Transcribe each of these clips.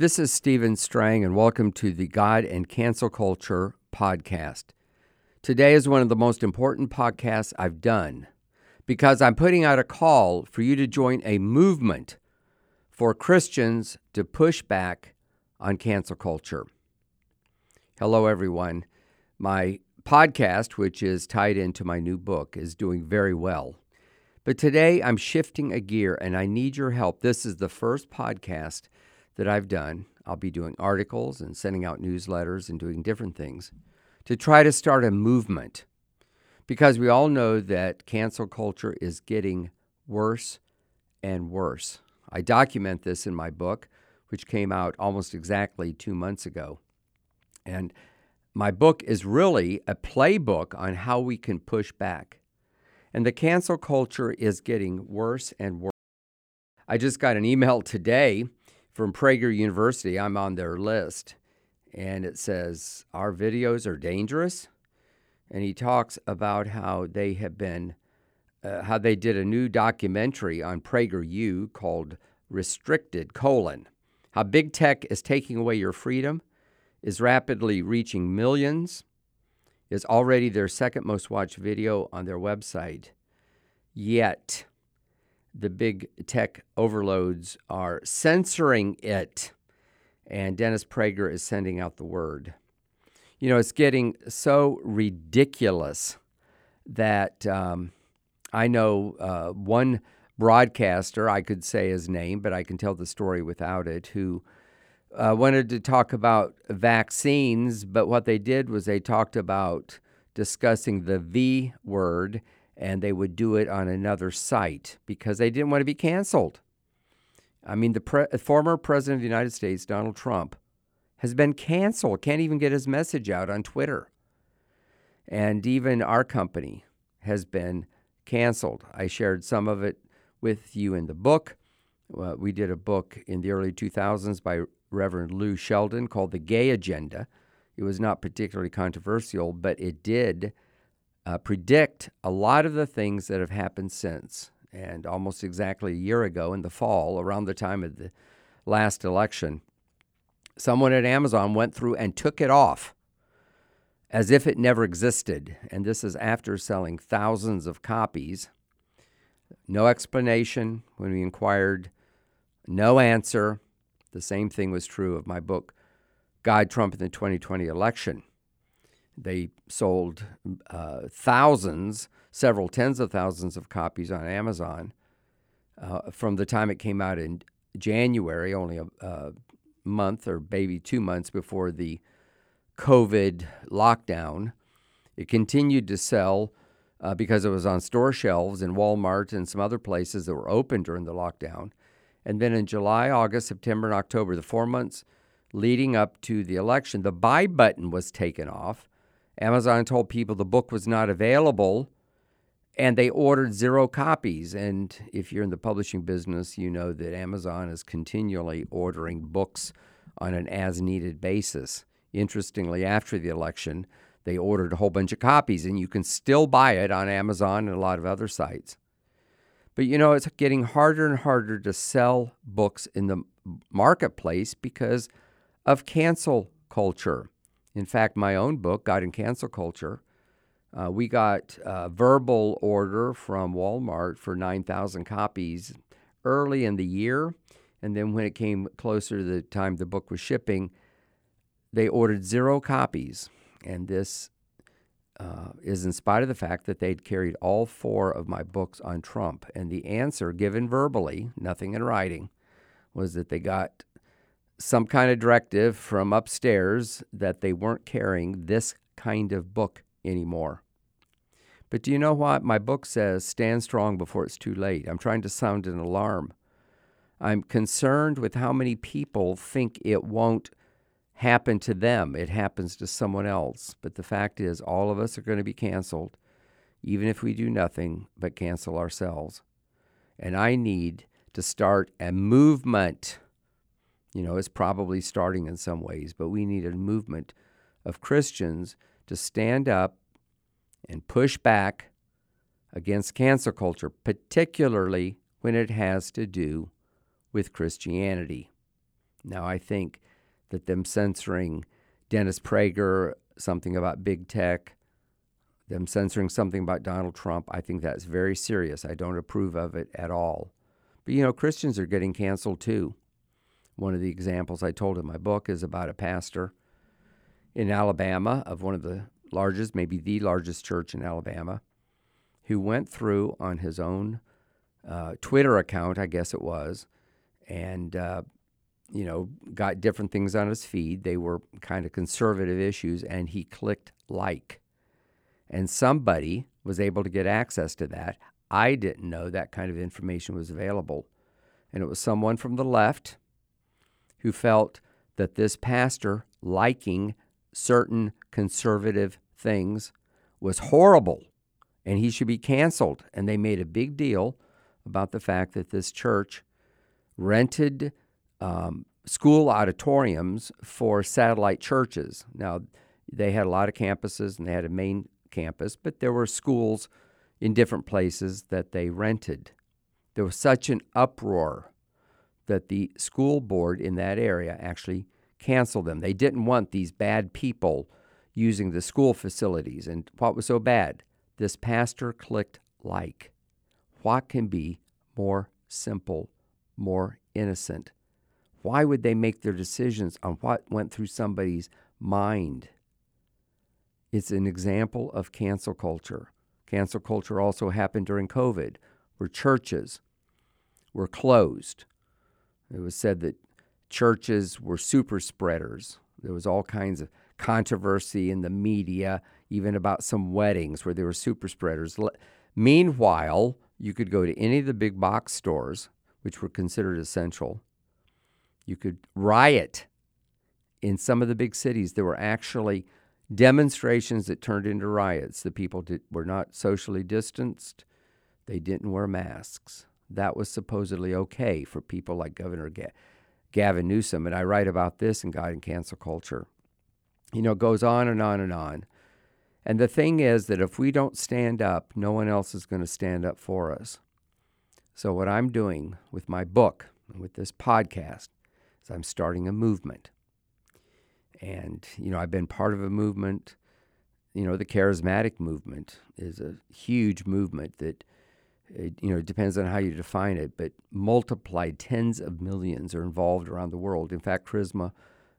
This is Stephen Strang, and welcome to the God and Cancel Culture podcast. Today is one of the most important podcasts I've done because I'm putting out a call for you to join a movement for Christians to push back on cancel culture. Hello, everyone. My podcast, which is tied into my new book, is doing very well. But today I'm shifting a gear and I need your help. This is the first podcast that I've done. I'll be doing articles and sending out newsletters and doing different things to try to start a movement, because we all know that cancel culture is getting worse and worse. I document this in my book, which came out almost exactly 2 months ago. And my book is really a playbook on how we can push back. And the cancel culture is getting worse and worse. I just got an email today from Prager University. I'm on their list. And it says, our videos are dangerous. And he talks about how they have been, how they did a new documentary on PragerU called Restricted, how big tech is taking away your freedom, is rapidly reaching millions, is already their second most watched video on their website. Yet, the big tech overloads are censoring it. And Dennis Prager is sending out the word. You know, it's getting so ridiculous that I know one broadcaster, I could say his name, but I can tell the story without it, who wanted to talk about vaccines, but what they did was they talked about discussing the V word, and they would do it on another site because they didn't want to be canceled. I mean, the former president of the United States, Donald Trump, has been canceled, can't even get his message out on Twitter. And even our company has been canceled. I shared some of it with you in the book. We did a book in the early 2000s by Reverend Lou Sheldon called The Gay Agenda. It was not particularly controversial, but it did predict a lot of the things that have happened since. And almost exactly a year ago in the fall, around the time of the last election, someone at Amazon went through and took it off as if it never existed. And this is after selling thousands of copies. No explanation when we inquired, no answer. The same thing was true of my book, God, Trump, and the 2020 Election. They sold thousands, several tens of thousands of copies on Amazon from the time it came out in January, only a month or maybe 2 months before the COVID lockdown. It continued to sell because it was on store shelves in Walmart and some other places that were open during the lockdown. And then in July, August, September, and October, the 4 months leading up to the election, the buy button was taken off. Amazon told people the book was not available, and they ordered zero copies. And if you're in the publishing business, you know that Amazon is continually ordering books on an as-needed basis. Interestingly, after the election, they ordered a whole bunch of copies, and you can still buy it on Amazon and a lot of other sites. But, you know, it's getting harder and harder to sell books in the marketplace because of cancel culture. In fact, my own book, God and Cancel Culture, we got a verbal order from Walmart for 9,000 copies early in the year. And then when it came closer to the time the book was shipping, they ordered zero copies. And this is in spite of the fact that they'd carried all four of my books on Trump. And the answer given verbally, nothing in writing, was that they got some kind of directive from upstairs that they weren't carrying this kind of book anymore. But do you know what? My book says, stand strong before it's too late. I'm trying to sound an alarm. I'm concerned with how many people think it won't happen to them. It happens to someone else. But the fact is, all of us are going to be canceled, even if we do nothing but cancel ourselves. And I need to start a movement. You know, it's probably starting in some ways, but we need a movement of Christians to stand up and push back against cancel culture, particularly when it has to do with Christianity. Now, I think that them censoring Dennis Prager, something about big tech, them censoring something about Donald Trump, I think that's very serious. I don't approve of it at all. But, you know, Christians are getting canceled too. One of the examples I told in my book is about a pastor in Alabama of one of the largest, maybe the largest church in Alabama, who went through on his own Twitter account, I guess it was, and you know, got different things on his feed. They were kind of conservative issues, and he clicked like. And somebody was able to get access to that. I didn't know that kind of information was available. And it was someone from the left who felt that this pastor liking certain conservative things was horrible and he should be canceled. And they made a big deal about the fact that this church rented school auditoriums for satellite churches. Now, they had a lot of campuses and they had a main campus, but there were schools in different places that they rented. There was such an uproar that the school board in that area actually canceled them. They didn't want these bad people using the school facilities. And what was so bad? This pastor clicked like. What can be more simple, more innocent? Why would they make their decisions on what went through somebody's mind? It's an example of cancel culture. Cancel culture also happened during COVID, where churches were closed. It was said that churches were super spreaders. There was all kinds of controversy in the media, even about some weddings where there were super spreaders. Meanwhile, you could go to any of the big box stores, which were considered essential. You could riot. In some of the big cities, there were actually demonstrations that turned into riots. The people were not socially distanced. They didn't wear masks. That was supposedly okay for people like Governor Gavin Newsom. And I write about this in God and Cancel Culture. You know, it goes on and on and on. And the thing is that if we don't stand up, no one else is going to stand up for us. So what I'm doing with my book and with this podcast is I'm starting a movement. And, you know, I've been part of a movement. You know, the charismatic movement is a huge movement that, you know, it depends on how you define it, but multiplied tens of millions are involved around the world. In fact, Charisma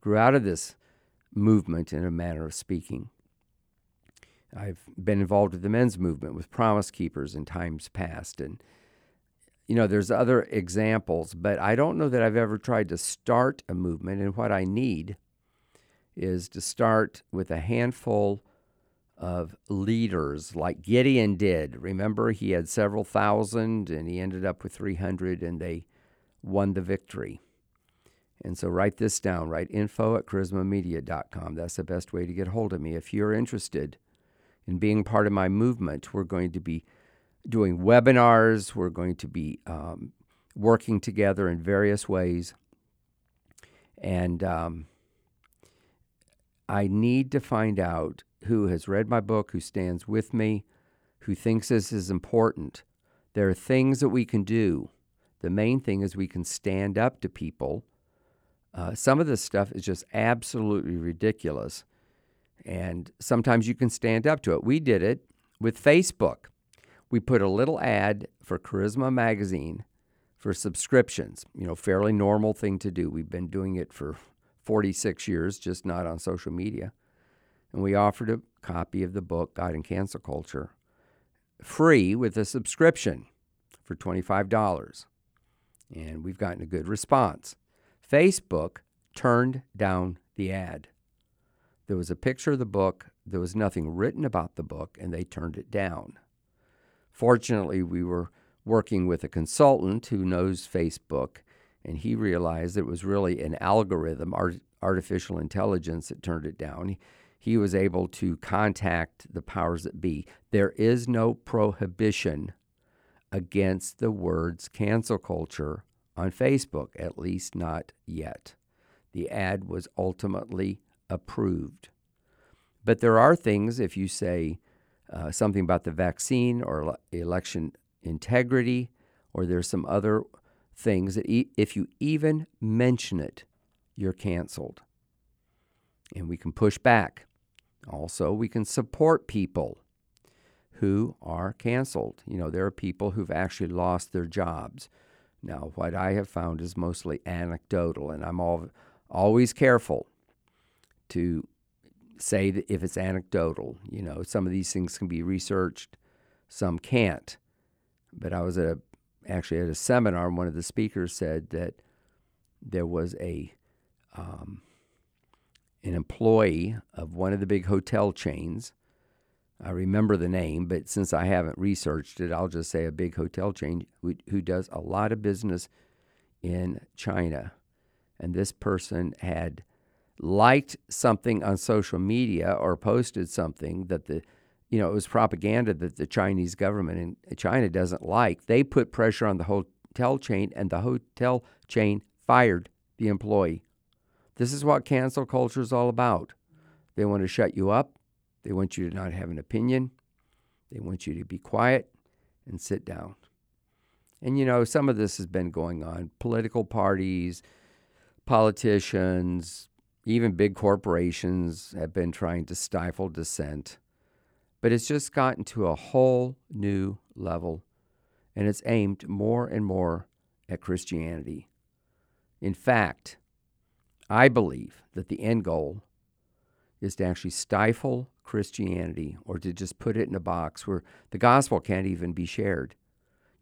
grew out of this movement in a manner of speaking. I've been involved with the men's movement, with Promise Keepers in times past. And, you know, there's other examples, but I don't know that I've ever tried to start a movement. And what I need is to start with a handful of leaders like Gideon did. Remember, he had several thousand, and he ended up with 300, and they won the victory. And so write this down. Write info@charismamedia.com. That's the best way to get hold of me. If you're interested in being part of my movement, we're going to be doing webinars. We're going to be working together in various ways. And I need to find out who has read my book, who stands with me, who thinks this is important. There are things that we can do. The main thing is we can stand up to people. Some of this stuff is just absolutely ridiculous. And sometimes you can stand up to it. We did it with Facebook. We put a little ad for Charisma Magazine for subscriptions. You know, fairly normal thing to do. We've been doing it for 46 years, just not on social media. And we offered a copy of the book, God and Cancel Culture, free with a subscription for $25. And we've gotten a good response. Facebook turned down the ad. There was a picture of the book. There was nothing written about the book, and they turned it down. Fortunately, we were working with a consultant who knows Facebook, and he realized it was really an algorithm, artificial intelligence, that turned it down. He was able to contact the powers that be. There is no prohibition against the words cancel culture on Facebook, at least not yet. The ad was ultimately approved. But there are things, if you say something about the vaccine or election integrity, or there's some other things that if you even mention it, you're canceled. And we can push back. Also, we can support people who are canceled. You know, there are people who've actually lost their jobs. Now, what I have found is mostly anecdotal, and I'm always careful to say that if it's anecdotal. You know, some of these things can be researched, some can't. But I was at a seminar, and one of the speakers said that there was an employee of one of the big hotel chains. I remember the name, but since I haven't researched it, I'll just say a big hotel chain who does a lot of business in China. And this person had liked something on social media or posted something that it was propaganda that the Chinese government in China doesn't like. They put pressure on the hotel chain, and the hotel chain fired the employee. This is what cancel culture is all about. They want to shut you up. They want you to not have an opinion. They want you to be quiet and sit down. And, you know, some of this has been going on. Political parties, politicians, even big corporations have been trying to stifle dissent. But it's just gotten to a whole new level, and it's aimed more and more at Christianity. In fact, I believe that the end goal is to actually stifle Christianity, or to just put it in a box where the gospel can't even be shared.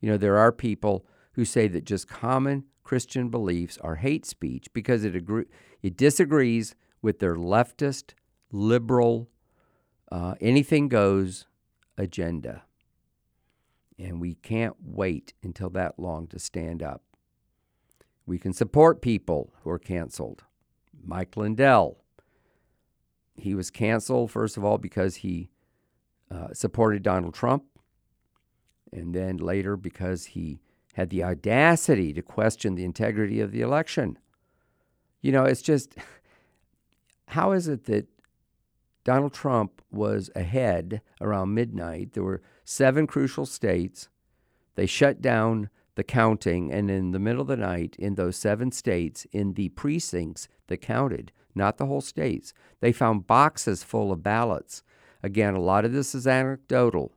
You know, there are people who say that just common Christian beliefs are hate speech because it disagrees with their leftist, liberal, anything goes agenda. And we can't wait until that long to stand up. We can support people who are canceled. Mike Lindell. He was canceled, first of all, because he supported Donald Trump, and then later because he had the audacity to question the integrity of the election. You know, it's just, how is it that Donald Trump was ahead around midnight? There were 7 crucial states. They shut down the counting, and in the middle of the night, in those 7 states, in the precincts that counted, not the whole states, they found boxes full of ballots. Again, a lot of this is anecdotal,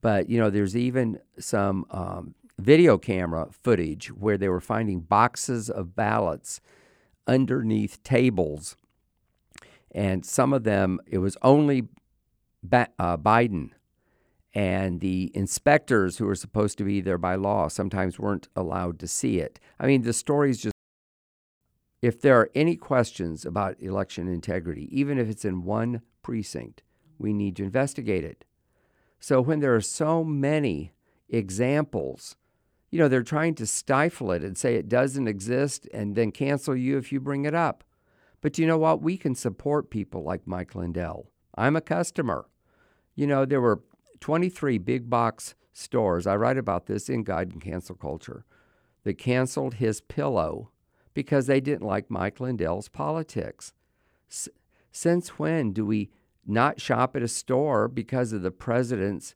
but, you know, there's even some video camera footage where they were finding boxes of ballots underneath tables, and some of them, it was only Biden, and the inspectors who were supposed to be there by law sometimes weren't allowed to see it. I mean, the story's just, if there are any questions about election integrity, even if it's in one precinct, we need to investigate it. So when there are so many examples, you know, they're trying to stifle it and say it doesn't exist and then cancel you if you bring it up. But you know what? We can support people like Mike Lindell. I'm a customer. You know, there were 23 big box stores, I write about this in Guide and Cancel Culture, that canceled his pillow because they didn't like Mike Lindell's politics. Since when do we not shop at a store because of the president's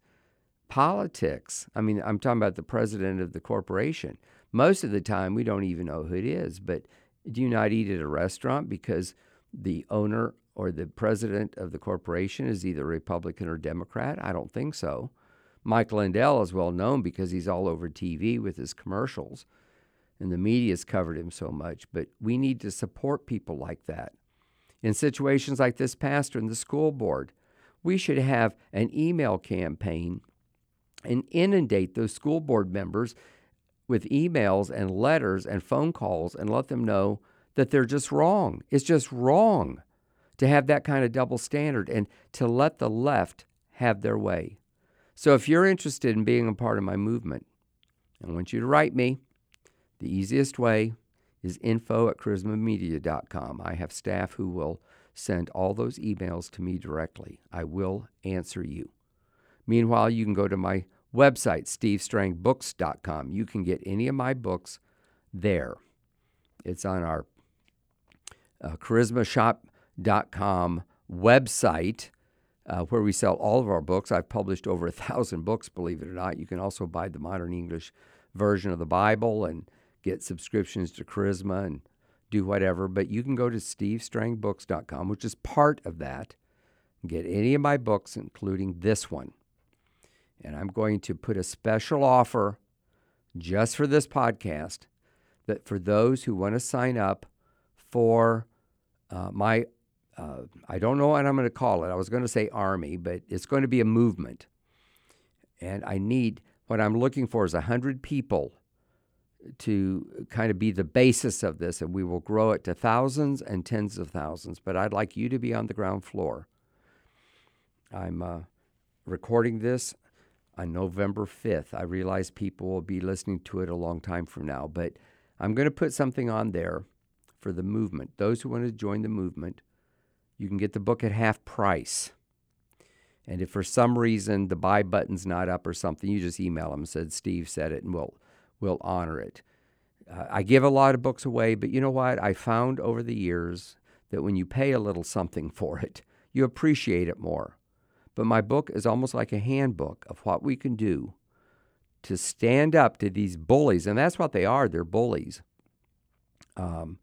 politics? I mean, I'm talking about the president of the corporation. Most of the time, we don't even know who it is, but do you not eat at a restaurant because the owner or the president of the corporation is either Republican or Democrat? I don't think so. Mike Lindell is well known because he's all over TV with his commercials, and the media's covered him so much, but we need to support people like that. In situations like this pastor and the school board, we should have an email campaign and inundate those school board members with emails and letters and phone calls and let them know that they're just wrong. It's just wrong to have that kind of double standard and to let the left have their way. So if you're interested in being a part of my movement, I want you to write me. The easiest way is info@charismamedia.com. I have staff who will send all those emails to me directly. I will answer you. Meanwhile, you can go to my website, stevestrangbooks.com. You can get any of my books there. It's on our charismashop.com website where we sell all of our books. I've published over 1,000 books, believe it or not. You can also buy the modern English version of the Bible and get subscriptions to Charisma and do whatever, but you can go to stevestrangbooks.com, which is part of that, and get any of my books, including this one. And I'm going to put a special offer just for this podcast that for those who want to sign up for my, I don't know what I'm going to call it. I was going to say army, but it's going to be a movement. And I need, what I'm looking for is 100 people to kind of be the basis of this, and we will grow it to thousands and tens of thousands. But I'd like you to be on the ground floor. I'm recording this on November 5th. I realize people will be listening to it a long time from now, but I'm going to put something on there for the movement. Those who want to join the movement, you can get the book at half price. And if for some reason the buy button's not up or something, you just email them and said, Steve said it, and we'll honor it. I give a lot of books away, but you know what? I found over the years that when you pay a little something for it, you appreciate it more. But my book is almost like a handbook of what we can do to stand up to these bullies, and that's what they are. They're bullies. And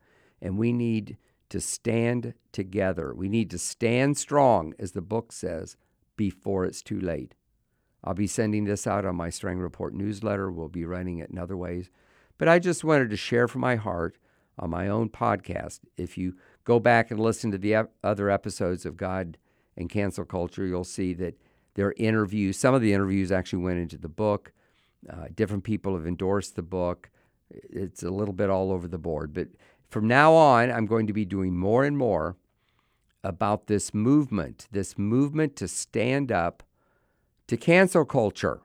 we need to stand together. We need to stand strong, as the book says, before it's too late. I'll be sending this out on my Strang Report newsletter. We'll be running it in other ways. But I just wanted to share from my heart on my own podcast. If you go back and listen to the other episodes of God and Cancel Culture, you'll see that there are interviews. Some of the interviews actually went into the book. Different people have endorsed the book. It's a little bit all over the board. But from now on, I'm going to be doing more and more about this movement to stand up to cancel culture,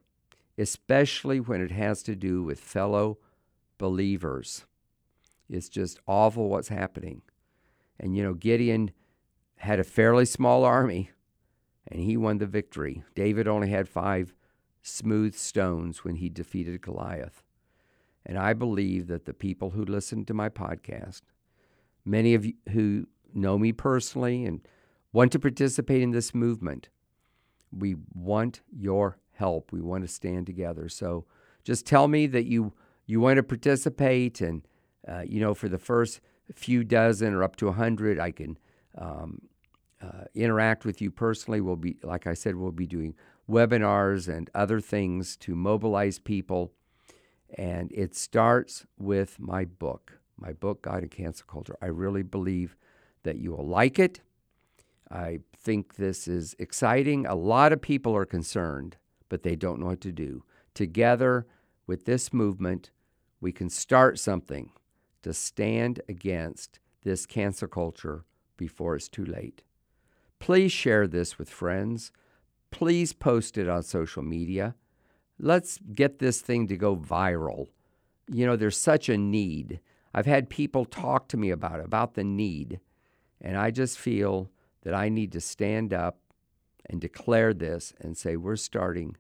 especially when it has to do with fellow believers. It's just awful what's happening. And, you know, Gideon had a fairly small army, and he won the victory. David only had 5 smooth stones when he defeated Goliath. And I believe that the people who listen to my podcast, many of you who know me personally and want to participate in this movement, we want your help. We want to stand together. So just tell me that you want to participate, and, you know, for the first few dozen or up to 100, I can interact with you personally. We'll be, like I said, we'll be doing webinars and other things to mobilize people. And it starts with my book, God and Cancel Culture. I really believe that you will like it. I think this is exciting. A lot of people are concerned, but they don't know what to do. Together with this movement, we can start something to stand against this cancel culture before it's too late. Please share this with friends. Please post it on social media. Let's get this thing to go viral. You know, there's such a need. I've had people talk to me about the need, and I just feel that I need to stand up and declare this and say we're starting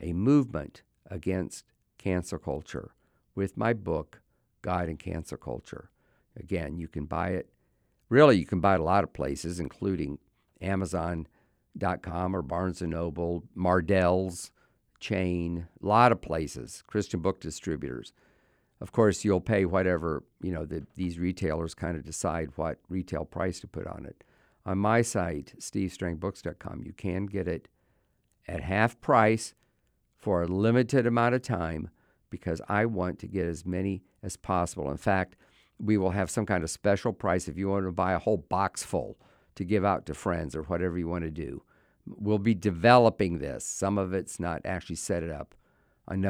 a movement against cancel culture with my book, God and Cancel Culture. Again, you can buy it. Really, you can buy it a lot of places, including Amazon.com or Barnes & Noble, Mardell's chain, a lot of places, Christian book distributors. Of course, you'll pay whatever, you know, these retailers kind of decide what retail price to put on it. On my site, stevestrangbooks.com, you can get it at half price for a limited amount of time because I want to get as many as possible. In fact, we will have some kind of special price if you want to buy a whole box full to give out to friends or whatever you want to do. We'll be developing this. Some of it's not actually set it up on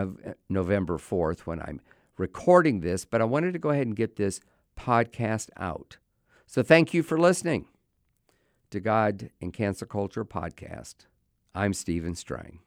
November 4th when I'm recording this, but I wanted to go ahead and get this podcast out. So thank you for listening to God and Cancel Culture podcast. I'm Stephen Strang.